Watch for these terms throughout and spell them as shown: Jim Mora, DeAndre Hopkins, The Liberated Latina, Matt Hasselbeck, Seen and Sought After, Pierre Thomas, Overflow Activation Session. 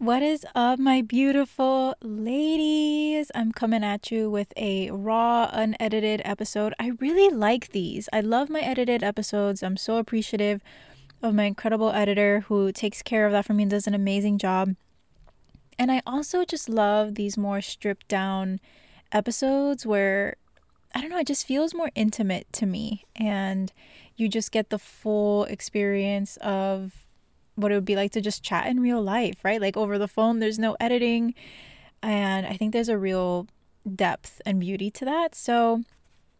What is up, my beautiful ladies? I'm coming at you with a raw, unedited episode. I really like these. I love my edited episodes. I'm so appreciative of my incredible editor who takes care of that for me and does an amazing job. And I also just love these more stripped down episodes where, I don't know, it just feels more intimate to me. And you just get the full experience of what it would be like to just chat in real life, right? Like over the phone, there's no editing. And I think there's a real depth and beauty to that. So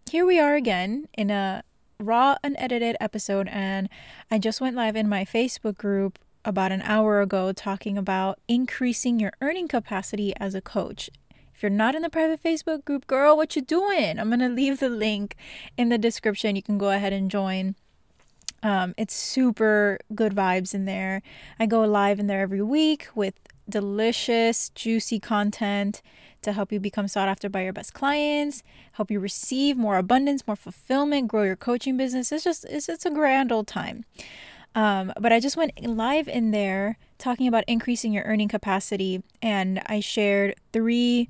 here we are again in a raw, unedited episode. And I just went live in my Facebook group about an hour ago talking about increasing your earning capacity as a coach. If you're not in the private Facebook group, girl, what you doing? I'm going to leave the link in the description. You can go ahead and join. It's super good vibes in there. I go live in there every week with delicious, juicy content to help you become sought after by your best clients, help you receive more abundance, more fulfillment, grow your coaching business. It's a grand old time. But I just went live in there talking about increasing your earning capacity, and I shared 3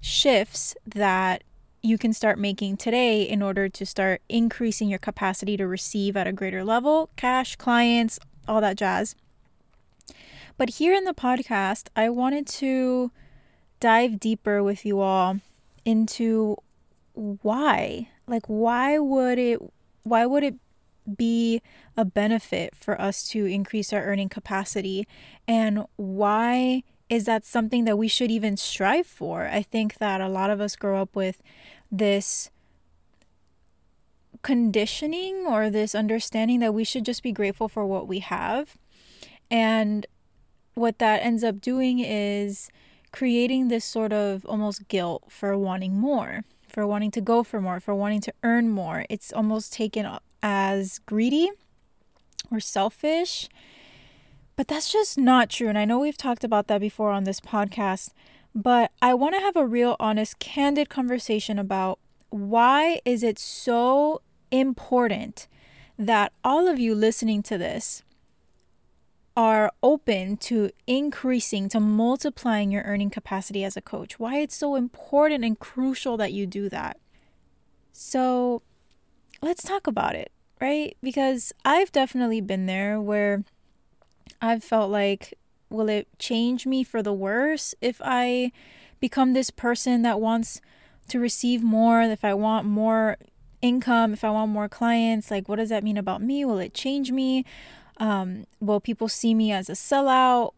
shifts that you can start making today in order to start increasing your capacity to receive at a greater level, cash, clients, all that jazz. But here in the podcast, I wanted to dive deeper with you all into why. Like, why would it be a benefit for us to increase our earning capacity? And why is that something that we should even strive for? I think that a lot of us grow up with this conditioning or this understanding that we should just be grateful for what we have. And what that ends up doing is creating this sort of almost guilt for wanting more, for wanting to go for more, for wanting to earn more. It's almost taken up as greedy or selfish. But that's just not true. And I know we've talked about that before on this podcast, but I want to have a real, honest, candid conversation about why is it so important that all of you listening to this are open to increasing, to multiplying your earning capacity as a coach. Why it's so important and crucial that you do that. So let's talk about it, right? Because I've definitely been there where I've felt like, will it change me for the worse if I become this person that wants to receive more, if I want more income, if I want more clients? Like, what does that mean about me? Will it change me? Will people see me as a sellout?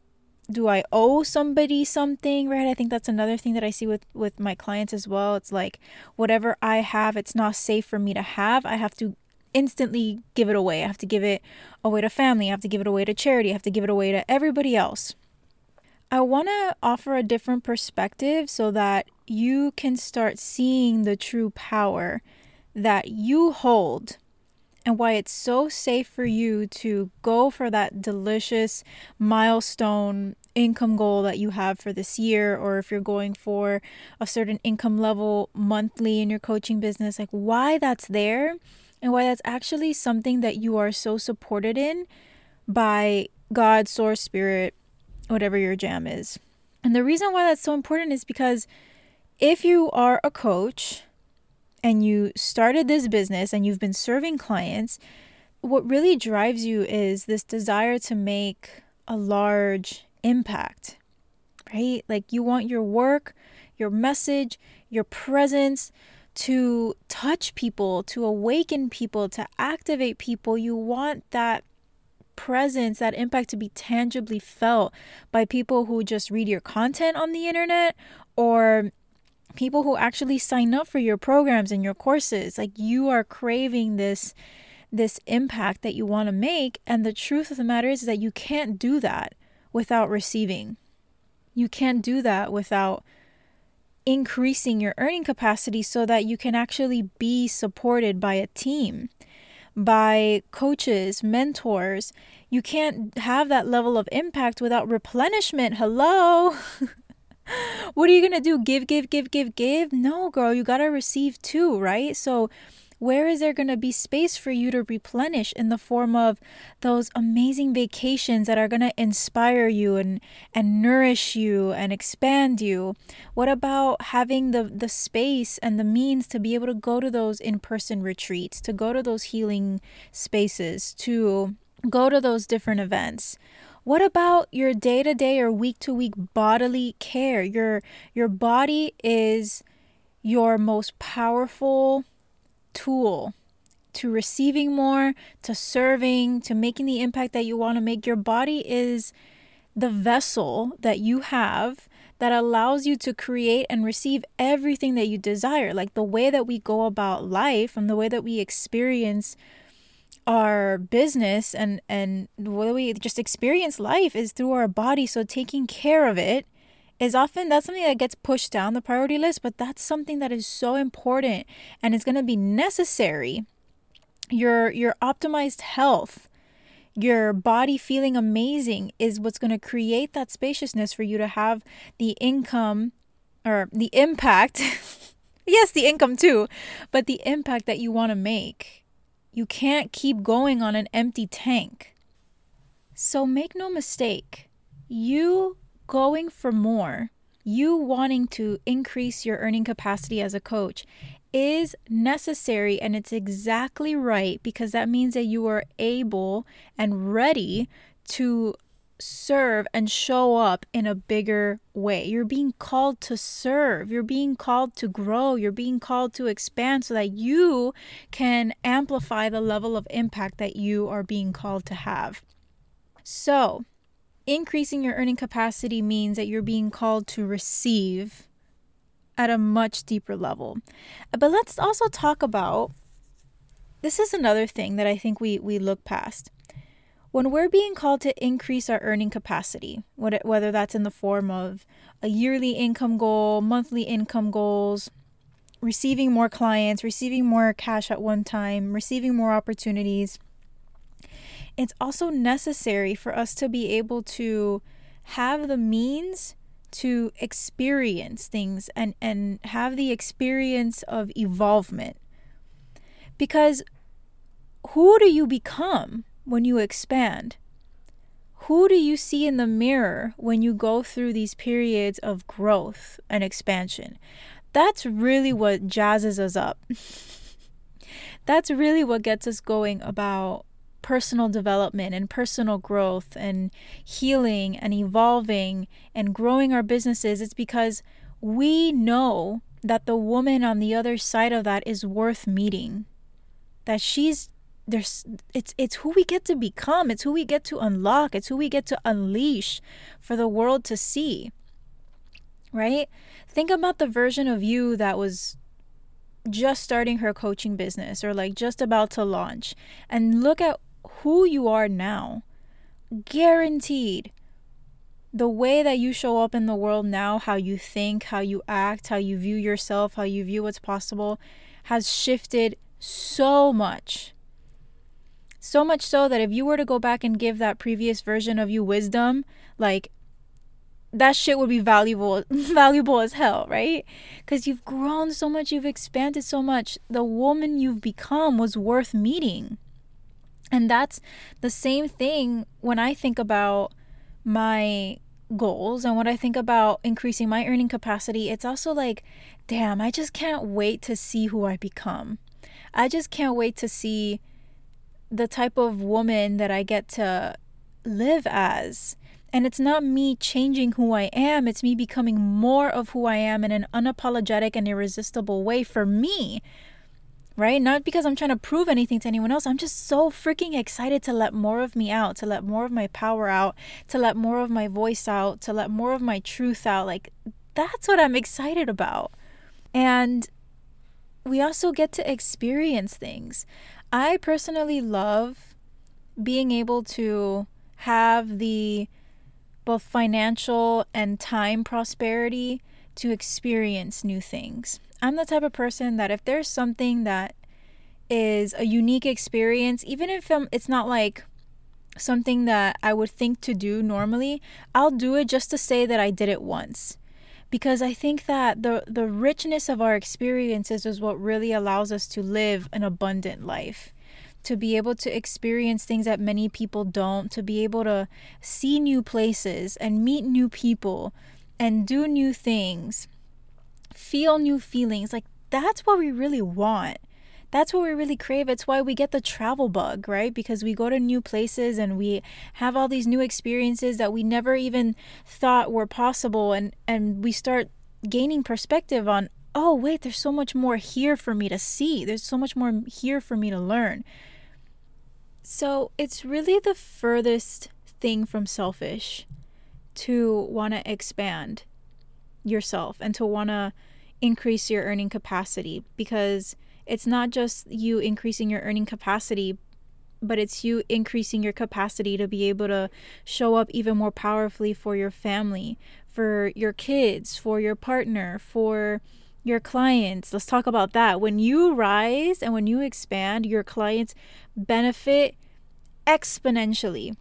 Do I owe somebody something, right? I think that's another thing that I see with my clients as well. It's like, whatever I have, it's not safe for me to have. I have to instantly give it away. I have to give it away to family. I have to give it away to charity. I have to give it away to everybody else. I want to offer a different perspective so that you can start seeing the true power that you hold and why it's so safe for you to go for that delicious milestone income goal that you have for this year, or if you're going for a certain income level monthly in your coaching business, like why that's there. And why that's actually something that you are so supported in by God, source, spirit, whatever your jam is. And the reason why that's so important is because if you are a coach and you started this business and you've been serving clients, what really drives you is this desire to make a large impact, right? Like you want your work, your message, your presence to touch people, to awaken people, to activate people. You want that presence, that impact to be tangibly felt by people who just read your content on the internet or people who actually sign up for your programs and your courses. Like you are craving this impact that you want to make. And the truth of the matter is that you can't do that without receiving. You can't do that without increasing your earning capacity so that you can actually be supported by a team, by coaches, mentors. You can't have that level of impact without replenishment. Hello? What are you going to do? Give? No, girl, you got to receive too, right? So where is there going to be space for you to replenish in the form of those amazing vacations that are going to inspire you and nourish you and expand you? What about having the space and the means to be able to go to those in-person retreats, to go to those healing spaces, to go to those different events? What about your day-to-day or week-to-week bodily care? Your body is your most powerful tool to receiving more, to serving, to making the impact that you want to make. Your body is the vessel that you have that allows you to create and receive everything that you desire. Like the way that we go about life and the way that we experience our business and the way we just experience life is through our body. So taking care of it is often, that's something that gets pushed down the priority list, but that's something that is so important and it's going to be necessary. Your optimized health, your body feeling amazing is what's going to create that spaciousness for you to have the income or the impact. Yes, the income too, but the impact that you want to make. You can't keep going on an empty tank. So make no mistake, you going for more, you wanting to increase your earning capacity as a coach is necessary, and it's exactly right, because that means that you are able and ready to serve and show up in a bigger way. You're being called to serve, you're being called to grow, you're being called to expand so that you can amplify the level of impact that you are being called to have. So, increasing your earning capacity means that you're being called to receive at a much deeper level. But let's also talk about, this is another thing that I think we look past. When we're being called to increase our earning capacity, whether that's in the form of a yearly income goal, monthly income goals, receiving more clients, receiving more cash at one time, receiving more opportunities, it's also necessary for us to be able to have the means to experience things and have the experience of evolvement. Because who do you become when you expand? Who do you see in the mirror when you go through these periods of growth and expansion? That's really what jazzes us up. That's really what gets us going about personal development and personal growth and healing and evolving and growing our businesses. It's because we know that the woman on the other side of that is worth meeting. That she's there's it's who we get to become, it's who we get to unlock, it's who we get to unleash for the world to see. Right? Think about the version of you that was just starting her coaching business or like just about to launch, and look at who you are now. Guaranteed, the way that you show up in the world now, how you think, how you act, how you view yourself, how you view what's possible has shifted so much. So much so that if you were to go back and give that previous version of you wisdom, like that shit would be valuable as hell, right? Because you've grown so much, you've expanded so much. The woman you've become was worth meeting. And that's the same thing when I think about my goals and when I think about increasing my earning capacity. It's also like, damn, I just can't wait to see who I become. I just can't wait to see the type of woman that I get to live as. And it's not me changing who I am, it's me becoming more of who I am in an unapologetic and irresistible way for me, right? Not because I'm trying to prove anything to anyone else. I'm just so freaking excited to let more of me out, to let more of my power out, to let more of my voice out, to let more of my truth out. Like, that's what I'm excited about. And we also get to experience things. I personally love being able to have the both financial and time prosperity to experience new things. I'm the type of person that if there's something that is a unique experience, even if it's not like something that I would think to do normally, I'll do it just to say that I did it once. because I think that the richness of our experiences is what really allows us to live an abundant life, to be able to experience things that many people don't, to be able to see new places and meet new people and do new things, feel new feelings. Like, that's what we really want. That's what we really crave. It's why we get the travel bug, right? Because we go to new places and we have all these new experiences that we never even thought were possible. And we start gaining perspective on, oh, wait, there's so much more here for me to see. There's so much more here for me to learn. So it's really the furthest thing from selfish to want to expand yourself and to want to increase your earning capacity, because it's not just you increasing your earning capacity, but it's you increasing your capacity to be able to show up even more powerfully for your family, for your kids, for your partner, for your clients. Let's talk about that. When you rise and when you expand, your clients benefit exponentially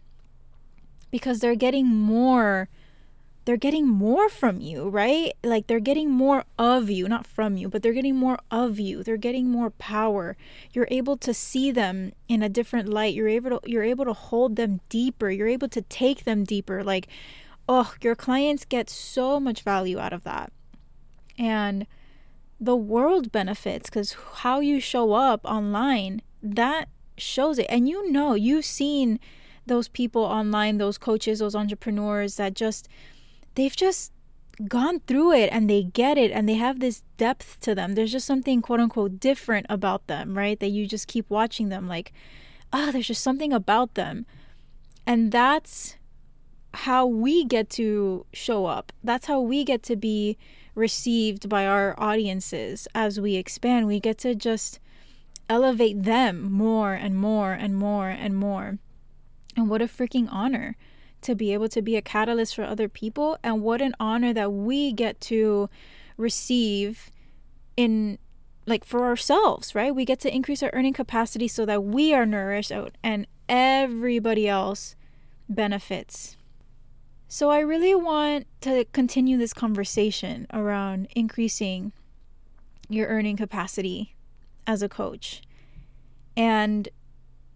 because they're getting more from you, right? Like, they're getting more of you, not from you, but they're getting more of you. They're getting more power. You're able to see them in a different light. You're able to hold them deeper. You're able to take them deeper. Like, oh, your clients get so much value out of that. And the world benefits, because how you show up online, that shows it. And you know, you've seen those people online, those coaches, those entrepreneurs that just, they've just gone through it and they get it and they have this depth to them. There's just something quote unquote different about them, right? That you just keep watching them like, oh, there's just something about them. And that's how we get to show up. That's how we get to be received by our audiences as we expand. We get to just elevate them more and more and more and more. And what a freaking honor to be able to be a catalyst for other people, and what an honor that we get to receive in, like, for ourselves, right? We get to increase our earning capacity so that we are nourished out and everybody else benefits. So I really want to continue this conversation around increasing your earning capacity as a coach. And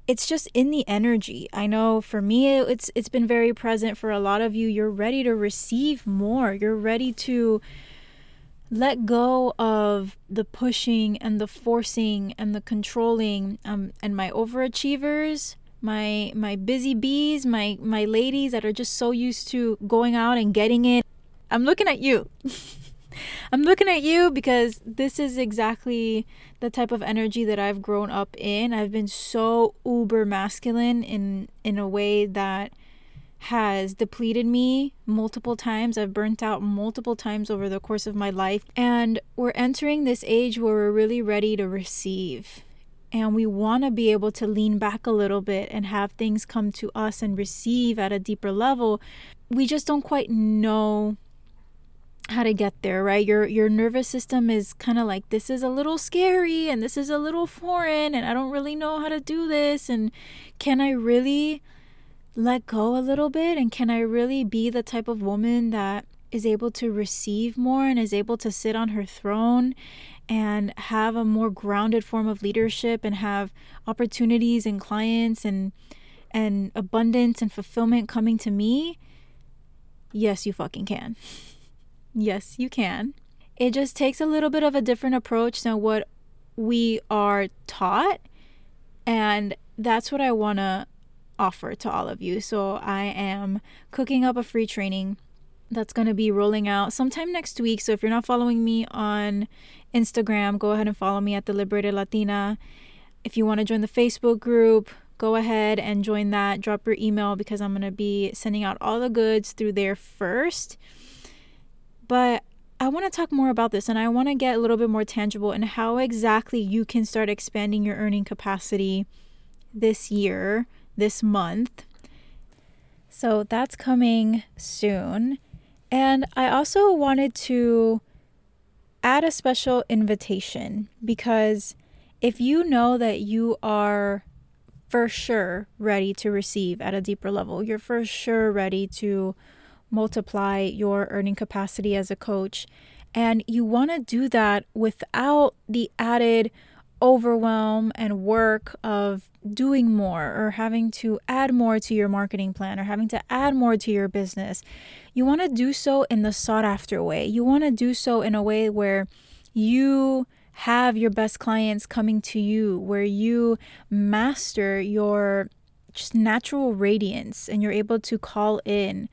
it's just in the energy. I know for me, it's been very present. For a lot of you, you're ready to receive more. You're ready to let go of the pushing and the forcing and the controlling. And my overachievers, my busy bees, my ladies that are just so used to going out and getting it. I'm looking at you. I'm looking at you, because this is exactly the type of energy that I've grown up in. I've been so uber masculine in a way that has depleted me multiple times. I've burnt out multiple times over the course of my life. And we're entering this age where we're really ready to receive. And we want to be able to lean back a little bit and have things come to us and receive at a deeper level. We just don't quite know how to get there, right? Your nervous system is kind of like, this is a little scary and this is a little foreign and I don't really know how to do this, and can I really let go a little bit, and can I really be the type of woman that is able to receive more and is able to sit on her throne and have a more grounded form of leadership and have opportunities and clients and abundance and fulfillment coming to me? Yes, you fucking can. Yes, you can. It just takes a little bit of a different approach than what we are taught. And that's what I want to offer to all of you. So I am cooking up a free training that's going to be rolling out sometime next week. So if you're not following me on Instagram, go ahead and follow me at The Liberated Latina. If you want to join the Facebook group, go ahead and join that. Drop your email, because I'm going to be sending out all the goods through there first. But I want to talk more about this, and I want to get a little bit more tangible in how exactly you can start expanding your earning capacity this year, this month. So that's coming soon. And I also wanted to add a special invitation, because if you know that you are for sure ready to receive at a deeper level, you're for sure ready to multiply your earning capacity as a coach. And you want to do that without the added overwhelm and work of doing more or having to add more to your marketing plan or having to add more to your business. You want to do so in the sought after way. You want to do so in a way where you have your best clients coming to you, where you master your just natural radiance and you're able to call in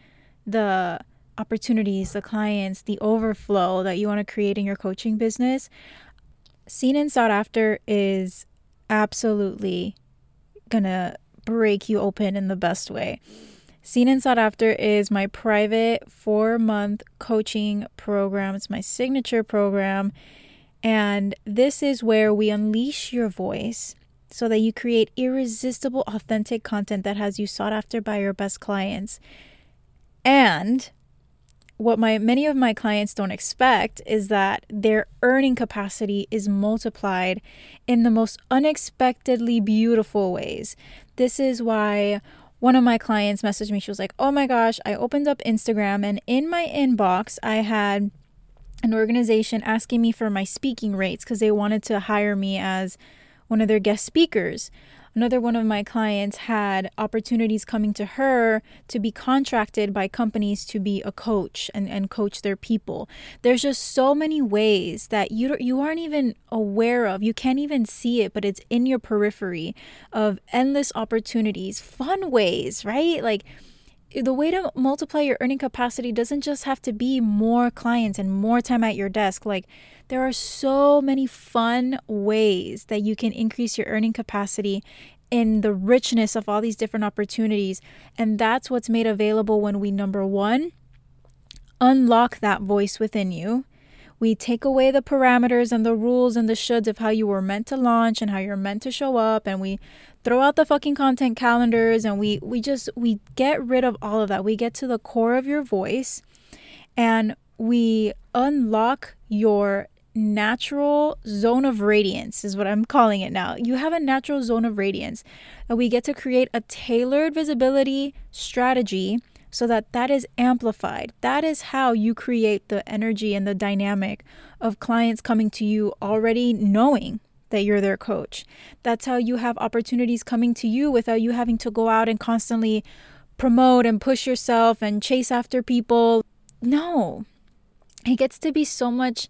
the opportunities, the clients, the overflow that you want to create in your coaching business. Seen and Sought After is absolutely gonna break you open in the best way. Seen and Sought After is my private 4-month coaching program. It's my signature program. And this is where we unleash your voice so that you create irresistible, authentic content that has you sought after by your best clients. And what many of my clients don't expect is that their earning capacity is multiplied in the most unexpectedly beautiful ways. This is why one of my clients messaged me. She was like, oh my gosh, I opened up Instagram and in my inbox, I had an organization asking me for my speaking rates because they wanted to hire me as one of their guest speakers. Another one of my clients had opportunities coming to her to be contracted by companies to be a coach and coach their people. There's just so many ways that you aren't even aware of. You can't even see it, but it's in your periphery of endless opportunities, fun ways, right? Like, the way to multiply your earning capacity doesn't just have to be more clients and more time at your desk. Like, there are so many fun ways that you can increase your earning capacity in the richness of all these different opportunities. And that's what's made available when we, number one, unlock that voice within you. We take away the parameters and the rules and the shoulds of how you were meant to launch and how you're meant to show up. And we throw out the fucking content calendars and we get rid of all of that. We get to the core of your voice and we unlock your natural zone of radiance is what I'm calling it now. You have a natural zone of radiance and we get to create a tailored visibility strategy so that is amplified. That is how you create the energy and the dynamic of clients coming to you already knowing that you're their coach. That's how you have opportunities coming to you without you having to go out and constantly promote and push yourself and chase after people. No, it gets to be so much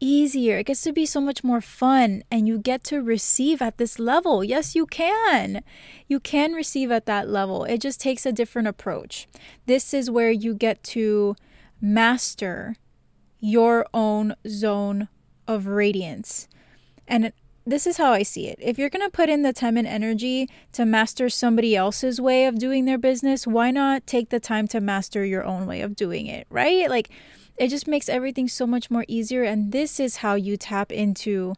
easier. It gets to be so much more fun and you get to receive at this level. Yes, you can. You can receive at that level. It just takes a different approach. This is where you get to master your own zone of radiance. And this is how I see it. If you're going to put in the time and energy to master somebody else's way of doing their business, why not take the time to master your own way of doing it, right? Like, it just makes everything so much more easier. And this is how you tap into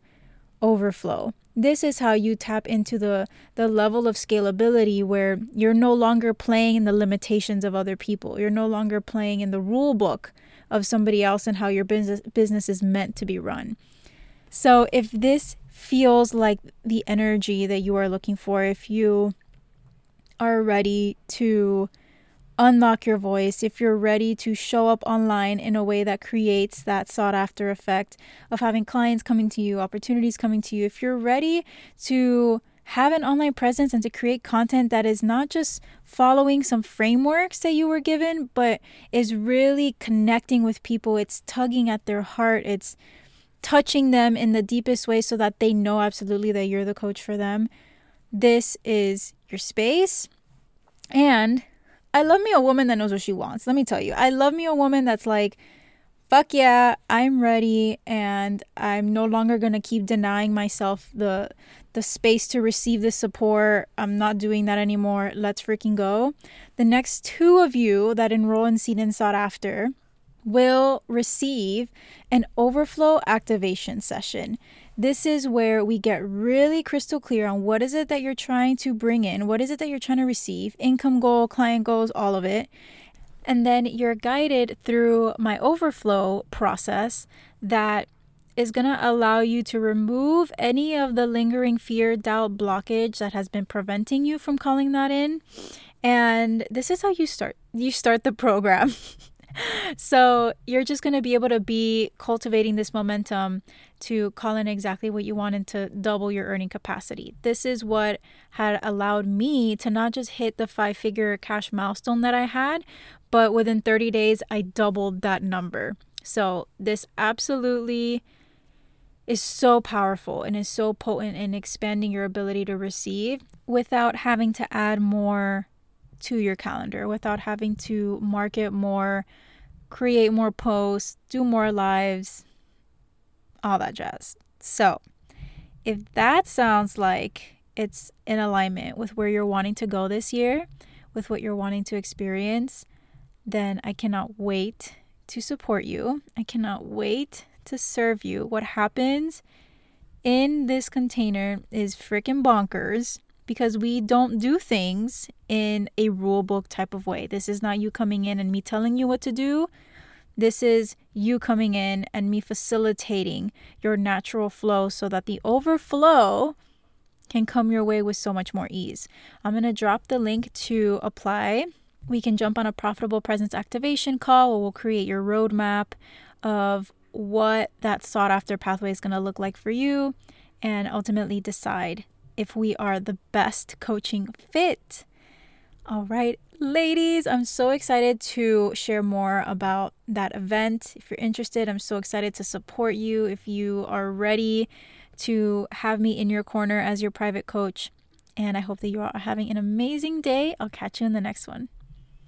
overflow. This is how you tap into the level of scalability where you're no longer playing in the limitations of other people. You're no longer playing in the rule book of somebody else and how your business is meant to be run. So if this feels like the energy that you are looking for, if you are ready to unlock your voice, if you're ready to show up online in a way that creates that sought after effect of having clients coming to you, opportunities coming to you, if you're ready to have an online presence and to create content that is not just following some frameworks that you were given, but is really connecting with people, it's tugging at their heart, it's touching them in the deepest way so that they know absolutely that you're the coach for them. This is your space. And I love me a woman that knows what she wants. Let me tell you, I love me a woman that's like, fuck yeah, I'm ready and I'm no longer going to keep denying myself the space to receive this support. I'm not doing that anymore. Let's freaking go. The next 2 of you that enroll in Seen and Sought After will receive an overflow activation session. This is where we get really crystal clear on what is it that you're trying to bring in, what is it that you're trying to receive, income goal, client goals, all of it. And then you're guided through my overflow process that is going to allow you to remove any of the lingering fear, doubt, blockage that has been preventing you from calling that in And this is how you start. You start the program. So you're just going to be able to be cultivating this momentum to call in exactly what you want and to double your earning capacity. This is what had allowed me to not just hit the 5-figure cash milestone that I had, but within 30 days, I doubled that number. So this absolutely is so powerful and is so potent in expanding your ability to receive without having to add more to your calendar, without having to market more, create more posts, do more lives, all that jazz. So if that sounds like it's in alignment with where you're wanting to go this year, with what you're wanting to experience, then I cannot wait to support you. I cannot wait to serve you. What happens in this container is freaking bonkers, because we don't do things in a rule book type of way. This is not you coming in and me telling you what to do. This is you coming in and me facilitating your natural flow so that the overflow can come your way with so much more ease. I'm going to drop the link to apply. We can jump on a profitable presence activation call where we'll create your roadmap of what that sought after pathway is going to look like for you and ultimately decide if we are the best coaching fit. All right, ladies, I'm so excited to share more about that event. If you're interested, I'm so excited to support you. If you are ready to have me in your corner as your private coach, and I hope that you are having an amazing day. I'll catch you in the next one.